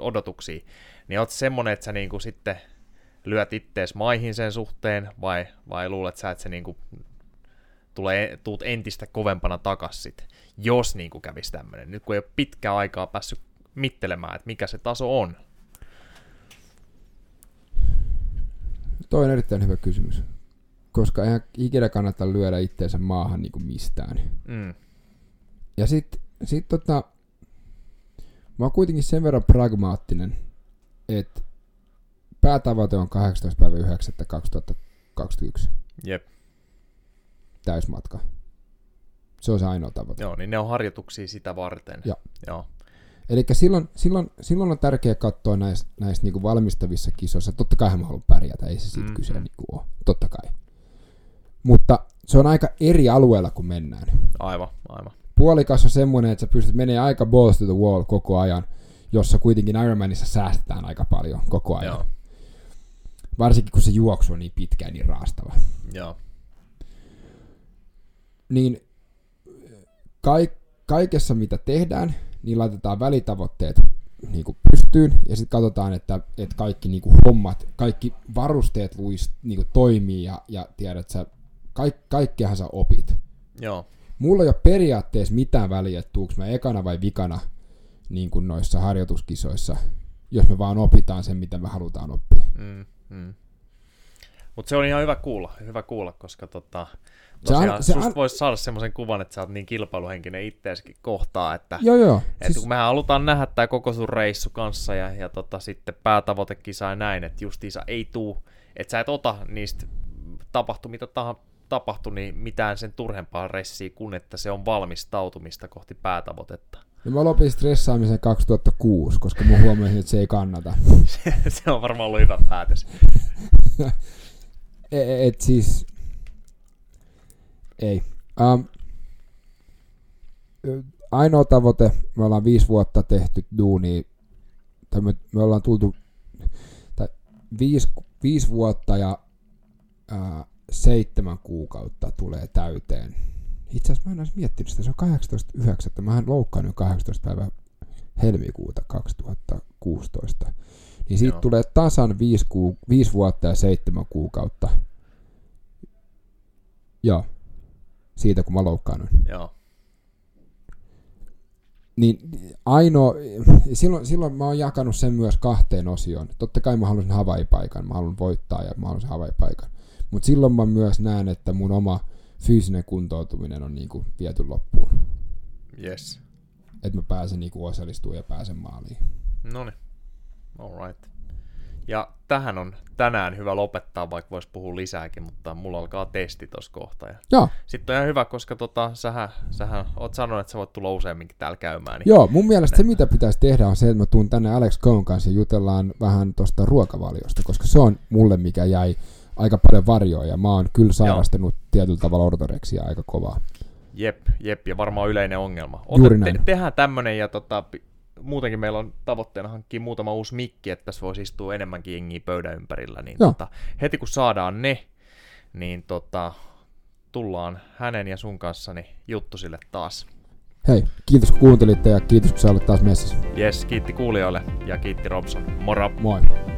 odotuksia, niin oot semmonen, että sä niinku sitten lyöt ittees maihin sen suhteen, vai luulet sä, että se niinku tuut entistä kovempana takas sit, jos niinku kävisi tämmönen, nyt kun ei ole pitkää aikaa päässyt mittelemään, että mikä se taso on? Toi on erittäin hyvä kysymys, koska eihän ikinä kannata lyödä itteensä maahan niinku mistään. Mm. Ja sit mä oon kuitenkin sen verran pragmaattinen, että päätavoite on 18.9.2021. Jep. Täysmatka. Se on se ainoa tavoite. Joo, niin ne on harjoituksia sitä varten. Joo. Elikkä silloin on tärkeää katsoa näissä niinku valmistavissa kisoissa. Totta kai mä haluan pärjätä, ei se siitä kyse niinku ole. Totta kai. Mutta se on aika eri alueella, kun mennään. Aivan. Puolikas on semmoinen, että sä pystyt menemään aika balls to the wall koko ajan, jossa kuitenkin Ironmanissa säästetään aika paljon koko ajan. Joo. Varsinkin, kun se juoksu on niin pitkään niin raastava. Joo. Niin kaikessa, mitä tehdään, niin laitetaan välitavoitteet niin kuin pystyyn, ja sitten katsotaan, että kaikki niin kuin hommat, kaikki varusteet niin kuin toimii, ja tiedät sä, kaikkeahan sä opit. Joo. Mulla ei ole periaatteessa mitään väliä, että tuuks mä ekana vai vikana niin kuin noissa harjoituskisoissa, jos me vaan opitaan sen, mitä me halutaan oppia. Mutta se on ihan hyvä kuulla, koska tosiaan susta voisi saada semmoisen kuvan, että sä oot niin kilpailuhenkinen itseäsikin kohtaa, että joo. Et siis mehän halutaan nähdä tää koko sun reissu kanssa, ja sitten päätavoitekisa ja näin, että justiinsa ei tuu, että sä et ota niistä tapahtumia tapahtui, niin mitään sen turhempaa ressiä kuin että se on valmistautumista kohti päätavoitetta. Ja mä lopin stressaamisen 2006, koska mä huomasin, että se ei kannata. Se on varmaan ollut hyvä päätös. Et siis... Ei. Ainoa tavoite, me ollaan 5 vuotta tehty duunia, tai me ollaan tultu 5 vuotta ja 7 kuukautta tulee täyteen. Itse asiassa mä en olisi miettinyt sitä, se on 18.9. Mähän loukkaan jo 18. päivä helmikuuta 2016. Niin siitä tulee tasan 5 vuotta ja 7 kuukautta. Joo. Siitä kun mä loukkaannuin. Joo. Niin ainoa, silloin mä oon jakanut sen myös 2 osioon. Totta kai mä haluan Hawaii-paikan, mä haluan voittaa ja mä haluan Hawaii-paikan. Mutta silloin mä myös näen, että mun oma fyysinen kuntoutuminen on niinku viety loppuun. Yes. Että mä pääsen niinku osallistumaan ja pääsen maaliin. Noniin. All right. Ja tähän on tänään hyvä lopettaa, vaikka voisi puhua lisääkin, mutta mulla alkaa testi tuossa kohta. Ja sitten on ihan hyvä, koska sähän oot sanonut, että sä voit tulla useamminkin täällä käymään. Niin joo, mun mielestä se mitä pitäisi tehdä on se, että mä tuun tänne Alex Kohn kanssa ja jutellaan vähän tuosta ruokavaliosta, koska se on mulle, mikä jäi aika paljon varjoa ja mä oon kyllä sairastanut tietyllä tavalla ortoreksia aika kovaa. Jep, ja varmaan yleinen ongelma. Tehdään tämmönen ja muutenkin meillä on tavoitteena hankkia muutama uusi mikki, että tässä voisi istua enemmänkin jengiä pöydän ympärillä, niin heti kun saadaan ne, niin tullaan hänen ja sun kanssani juttusille taas. Hei, kiitos kun kuuntelitte ja kiitos kun sä olet taas messissä. Jes, kiitti kuulijoille ja kiitti Robson. Moro! Moi!